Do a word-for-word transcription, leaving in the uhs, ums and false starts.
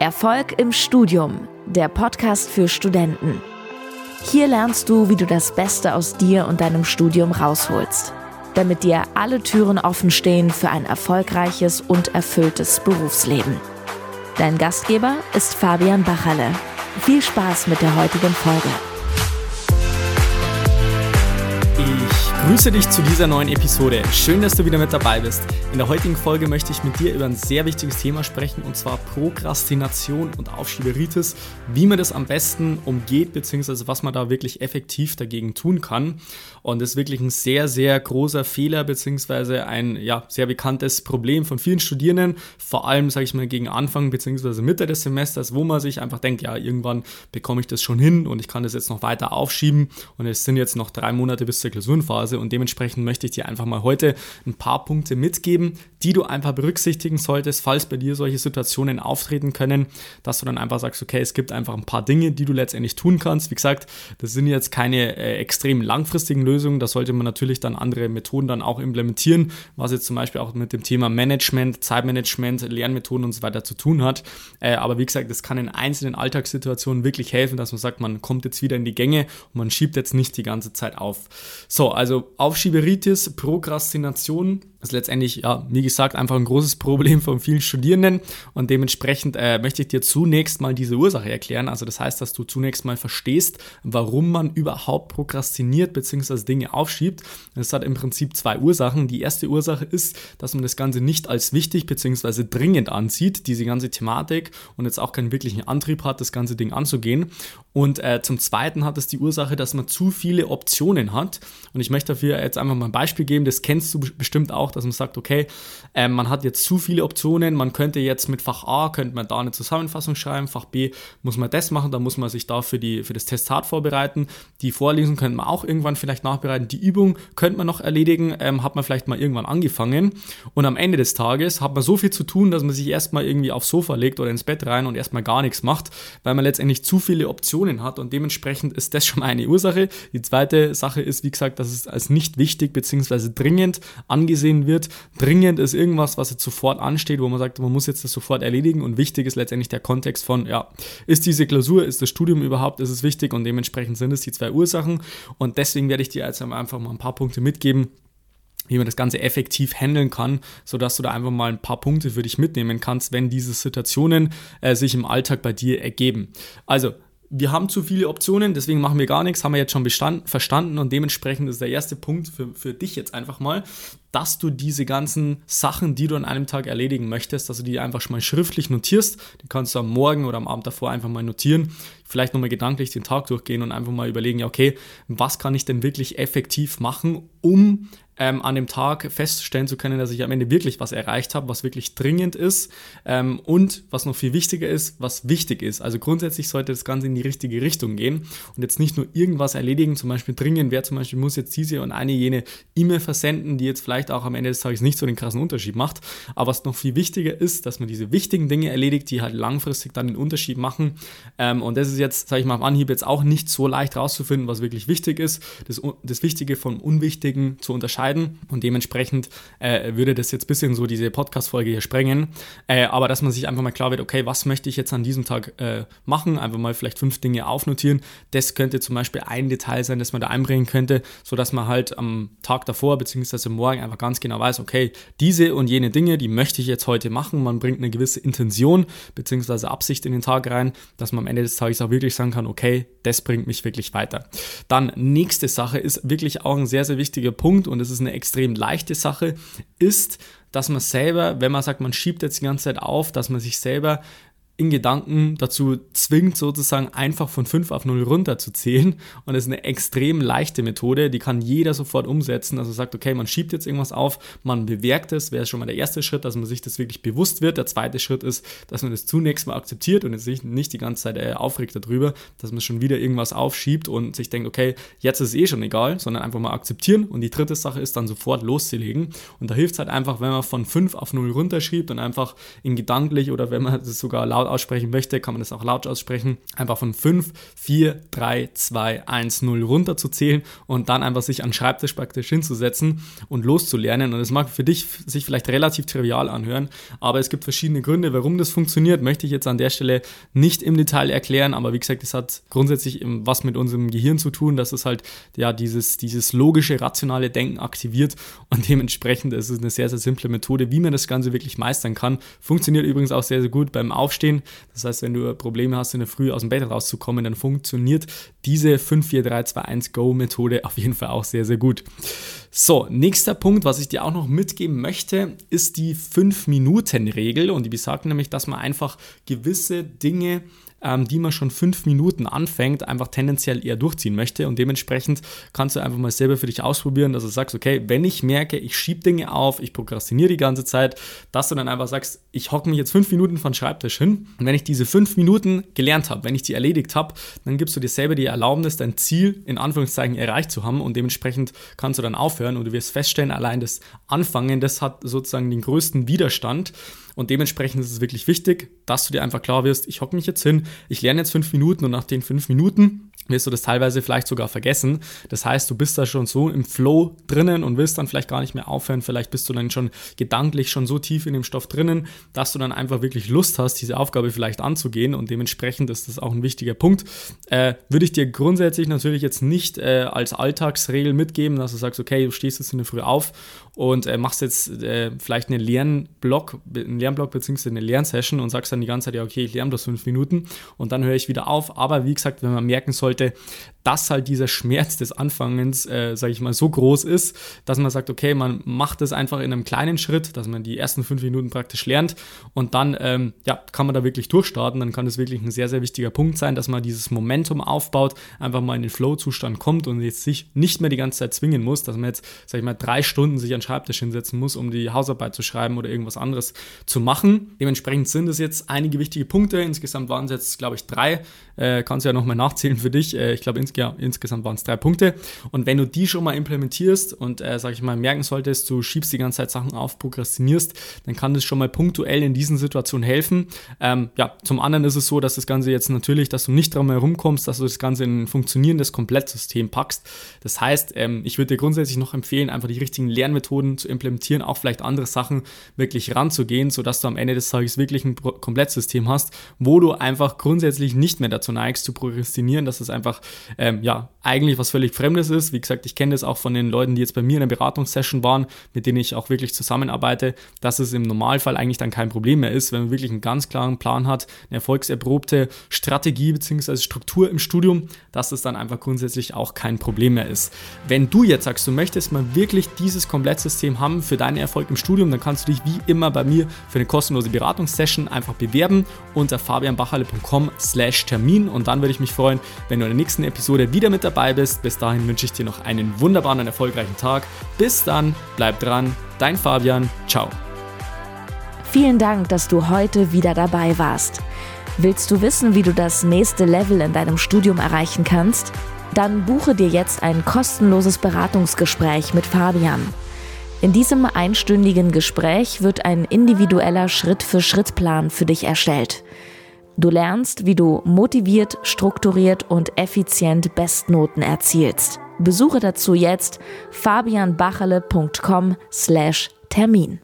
Erfolg im Studium, der Podcast für Studenten. Hier lernst du, wie du das Beste aus dir und deinem Studium rausholst, damit dir alle Türen offen stehen für ein erfolgreiches und erfülltes Berufsleben. Dein Gastgeber ist Fabian Bacherle. Viel Spaß mit der heutigen Folge. Ich grüße dich zu dieser neuen Episode. Schön, dass du wieder mit dabei bist. In der heutigen Folge möchte ich mit dir über ein sehr wichtiges Thema sprechen, und zwar Prokrastination und Aufschieberitis, wie man das am besten umgeht, beziehungsweise was man da wirklich effektiv dagegen tun kann. Und das ist wirklich ein sehr, sehr großer Fehler, beziehungsweise ein ja, sehr bekanntes Problem von vielen Studierenden, vor allem, sage ich mal, gegen Anfang, beziehungsweise Mitte des Semesters, wo man sich einfach denkt, ja, irgendwann bekomme ich das schon hin und ich kann das jetzt noch weiter aufschieben und es sind jetzt noch drei Monate bis zur Klausurenphase. Und dementsprechend möchte ich dir einfach mal heute ein paar Punkte mitgeben, die du einfach berücksichtigen solltest, falls bei dir solche Situationen auftreten können, dass du dann einfach sagst, okay, es gibt einfach ein paar Dinge, die du letztendlich tun kannst. Wie gesagt, das sind jetzt keine äh, extrem langfristigen Lösungen, da sollte man natürlich dann andere Methoden dann auch implementieren, was jetzt zum Beispiel auch mit dem Thema Management, Zeitmanagement, Lernmethoden und so weiter zu tun hat. Äh, aber wie gesagt, das kann in einzelnen Alltagssituationen wirklich helfen, dass man sagt, man kommt jetzt wieder in die Gänge und man schiebt jetzt nicht die ganze Zeit auf. So, also Aufschieberitis, Prokrastination ist letztendlich, ja, wie gesagt, einfach ein großes Problem von vielen Studierenden, und dementsprechend äh, möchte ich dir zunächst mal diese Ursache erklären. Also das heißt, dass du zunächst mal verstehst, warum man überhaupt prokrastiniert bzw. Dinge aufschiebt. Es hat im Prinzip zwei Ursachen. Die erste Ursache ist, dass man das Ganze nicht als wichtig bzw. dringend ansieht, diese ganze Thematik, und jetzt auch keinen wirklichen Antrieb hat, das ganze Ding anzugehen. Und äh, zum Zweiten hat es die Ursache, dass man zu viele Optionen hat. Und ich möchte dafür jetzt einfach mal ein Beispiel geben. Das kennst du bestimmt auch, dass man sagt, okay, äh, man hat jetzt zu viele Optionen, man könnte jetzt mit Fach A, könnte man da eine Zusammenfassung schreiben, Fach B muss man das machen, da muss man sich da für, die, für das Testat vorbereiten, die Vorlesung könnte man auch irgendwann vielleicht nachbereiten, die Übung könnte man noch erledigen, ähm, hat man vielleicht mal irgendwann angefangen, und am Ende des Tages hat man so viel zu tun, dass man sich erstmal irgendwie aufs Sofa legt oder ins Bett rein und erstmal gar nichts macht, weil man letztendlich zu viele Optionen hat, und dementsprechend ist das schon eine Ursache. Die zweite Sache ist, wie gesagt, dass es als nicht wichtig bzw. dringend angesehen wird. Dringend ist irgendwas, was jetzt sofort ansteht, wo man sagt, man muss jetzt das sofort erledigen, und wichtig ist letztendlich der Kontext von, ja, ist diese Klausur, ist das Studium überhaupt, ist es wichtig, und dementsprechend sind es die zwei Ursachen, und deswegen werde ich dir jetzt einfach mal ein paar Punkte mitgeben, wie man das Ganze effektiv handeln kann, sodass du da einfach mal ein paar Punkte für dich mitnehmen kannst, wenn diese Situationen äh, sich im Alltag bei dir ergeben. Also, wir haben zu viele Optionen, deswegen machen wir gar nichts, haben wir jetzt schon bestand, verstanden, und dementsprechend ist der erste Punkt für, für dich jetzt einfach mal, dass du diese ganzen Sachen, die du an einem Tag erledigen möchtest, dass du die einfach schon mal schriftlich notierst. Die kannst du am Morgen oder am Abend davor einfach mal notieren, vielleicht nochmal gedanklich den Tag durchgehen und einfach mal überlegen, ja, okay, was kann ich denn wirklich effektiv machen, um ähm, an dem Tag feststellen zu können, dass ich am Ende wirklich was erreicht habe, was wirklich dringend ist, ähm, und was noch viel wichtiger ist, was wichtig ist. Also grundsätzlich sollte das Ganze in die richtige Richtung gehen und jetzt nicht nur irgendwas erledigen, zum Beispiel dringend wäre, zum Beispiel muss jetzt diese und eine jene E-Mail versenden, die jetzt vielleicht auch am Ende des Tages nicht so den krassen Unterschied macht. Aber was noch viel wichtiger ist, dass man diese wichtigen Dinge erledigt, die halt langfristig dann den Unterschied machen. Ähm, und das ist jetzt, sage ich mal, am Anhieb jetzt auch nicht so leicht rauszufinden, was wirklich wichtig ist, das, das Wichtige vom Unwichtigen zu unterscheiden. Und dementsprechend äh, würde das jetzt ein bisschen so diese Podcast-Folge hier sprengen. Äh, aber dass man sich einfach mal klar wird, okay, was möchte ich jetzt an diesem Tag äh, machen? Einfach mal vielleicht fünf Dinge aufnotieren. Das könnte zum Beispiel ein Detail sein, das man da einbringen könnte, sodass man halt am Tag davor bzw. morgen einfach ganz genau weiß, okay, diese und jene Dinge, die möchte ich jetzt heute machen. Man bringt eine gewisse Intention bzw. Absicht in den Tag rein, dass man am Ende des Tages auch wirklich sagen kann, okay, das bringt mich wirklich weiter. Dann nächste Sache ist wirklich auch ein sehr, sehr wichtiger Punkt, und es ist eine extrem leichte Sache, ist, dass man selber, wenn man sagt, man schiebt jetzt die ganze Zeit auf, dass man sich selber in Gedanken dazu zwingt, sozusagen einfach von fünf auf null runter zu zählen, und das ist eine extrem leichte Methode, die kann jeder sofort umsetzen. Also sagt, okay, man schiebt jetzt irgendwas auf, man bewerkt es, wäre schon mal der erste Schritt, dass man sich das wirklich bewusst wird. Der zweite Schritt ist, dass man das zunächst mal akzeptiert und sich nicht die ganze Zeit aufregt darüber, dass man schon wieder irgendwas aufschiebt und sich denkt, okay, jetzt ist es eh schon egal, sondern einfach mal akzeptieren. Und die dritte Sache ist dann sofort loszulegen, und da hilft es halt einfach, wenn man von fünf auf null runterschiebt und einfach in gedanklich oder wenn man das sogar laut aussprechen möchte, kann man das auch laut aussprechen, einfach von fünf, vier, drei, zwei, eins, null runterzuzählen und dann einfach sich an den Schreibtisch praktisch hinzusetzen und loszulernen. Und das mag für dich sich vielleicht relativ trivial anhören, aber es gibt verschiedene Gründe, warum das funktioniert, möchte ich jetzt an der Stelle nicht im Detail erklären, aber wie gesagt, es hat grundsätzlich was mit unserem Gehirn zu tun, dass es halt ja dieses, dieses logische, rationale Denken aktiviert und dementsprechend ist es eine sehr, sehr simple Methode, wie man das Ganze wirklich meistern kann. Funktioniert übrigens auch sehr, sehr gut beim Aufstehen, das heißt, wenn du Probleme hast, in der Früh aus dem Bett rauszukommen, dann funktioniert diese fünf, vier, drei, zwei, eins, Go-Methode auf jeden Fall auch sehr, sehr gut. So, nächster Punkt, was ich dir auch noch mitgeben möchte, ist die fünf-Minuten-Regel und die besagt nämlich, dass man einfach gewisse Dinge, die man schon fünf Minuten anfängt, einfach tendenziell eher durchziehen möchte und dementsprechend kannst du einfach mal selber für dich ausprobieren, dass du sagst, okay, wenn ich merke, ich schiebe Dinge auf, ich prokrastiniere die ganze Zeit, dass du dann einfach sagst, ich hocke mich jetzt fünf Minuten von Schreibtisch hin und wenn ich diese fünf Minuten gelernt habe, wenn ich die erledigt habe, dann gibst du dir selber die Erlaubnis, dein Ziel in Anführungszeichen erreicht zu haben und dementsprechend kannst du dann aufhören und du wirst feststellen, allein das Anfangen, das hat sozusagen den größten Widerstand. Und dementsprechend ist es wirklich wichtig, dass du dir einfach klar wirst, ich hocke mich jetzt hin, ich lerne jetzt fünf Minuten und nach den fünf Minuten wirst du das teilweise vielleicht sogar vergessen. Das heißt, du bist da schon so im Flow drinnen und willst dann vielleicht gar nicht mehr aufhören. Vielleicht bist du dann schon gedanklich schon so tief in dem Stoff drinnen, dass du dann einfach wirklich Lust hast, diese Aufgabe vielleicht anzugehen und dementsprechend ist das auch ein wichtiger Punkt. Äh, würde ich dir grundsätzlich natürlich jetzt nicht äh, als Alltagsregel mitgeben, dass du sagst, okay, du stehst jetzt in der Früh auf und äh, machst jetzt äh, vielleicht einen Lernblock, einen Lernblock bzw. eine Lernsession und sagst dann die ganze Zeit, ja okay, ich lerne das fünf Minuten und dann höre ich wieder auf. Aber wie gesagt, wenn man merken sollte, dass halt dieser Schmerz des Anfangens, äh, sage ich mal, so groß ist, dass man sagt, okay, man macht das einfach in einem kleinen Schritt, dass man die ersten fünf Minuten praktisch lernt und dann ähm, ja, kann man da wirklich durchstarten. Dann kann das wirklich ein sehr, sehr wichtiger Punkt sein, dass man dieses Momentum aufbaut, einfach mal in den Flow-Zustand kommt und jetzt sich nicht mehr die ganze Zeit zwingen muss, dass man jetzt, sage ich mal, drei Stunden sich an den Schreibtisch hinsetzen muss, um die Hausarbeit zu schreiben oder irgendwas anderes zu machen. Dementsprechend sind es jetzt einige wichtige Punkte. Insgesamt waren es jetzt, glaube ich, drei. Äh, kannst du ja nochmal nachzählen für dich. Äh, ich glaube, ins, ja, insgesamt waren es drei Punkte. Und wenn du die schon mal implementierst und, äh, sage ich mal, merken solltest, du schiebst die ganze Zeit Sachen auf, prokrastinierst, dann kann das schon mal punktuell in diesen Situationen helfen. Ähm, ja, zum anderen ist es so, dass das Ganze jetzt natürlich, dass du nicht dran herumkommst, dass du das Ganze in ein funktionierendes Komplettsystem packst. Das heißt, ähm, ich würde dir grundsätzlich noch empfehlen, einfach die richtigen Lernmethoden zu implementieren, auch vielleicht andere Sachen wirklich ranzugehen, sodass du am Ende des Tages wirklich ein Pro- Komplettsystem hast, wo du einfach grundsätzlich nicht mehr dazu neigst, zu prokrastinieren, dass es einfach ähm, ja eigentlich was völlig Fremdes ist. Wie gesagt, ich kenne das auch von den Leuten, die jetzt bei mir in der Beratungssession waren, mit denen ich auch wirklich zusammenarbeite, dass es im Normalfall eigentlich dann kein Problem mehr ist, wenn man wirklich einen ganz klaren Plan hat, eine erfolgserprobte Strategie bzw. Struktur im Studium, dass es dann einfach grundsätzlich auch kein Problem mehr ist. Wenn du jetzt sagst, du möchtest mal wirklich dieses Komplettsystem haben für deinen Erfolg im Studium, dann kannst du dich wie immer bei mir für eine kostenlose Beratungssession einfach bewerben unter fabian bacherle punkt com slash Termin und dann würde ich mich freuen, wenn du in der nächsten Episode wieder mit dabei bist. Bis dahin wünsche ich dir noch einen wunderbaren und erfolgreichen Tag. Bis dann, bleib dran, dein Fabian, ciao. Vielen Dank, dass du heute wieder dabei warst. Willst du wissen, wie du das nächste Level in deinem Studium erreichen kannst? Dann buche dir jetzt ein kostenloses Beratungsgespräch mit Fabian. In diesem einstündigen Gespräch wird ein individueller Schritt-für-Schritt-Plan für dich erstellt. Du lernst, wie du motiviert, strukturiert und effizient Bestnoten erzielst. Besuche dazu jetzt fabian bacherle punkt com slash Termin.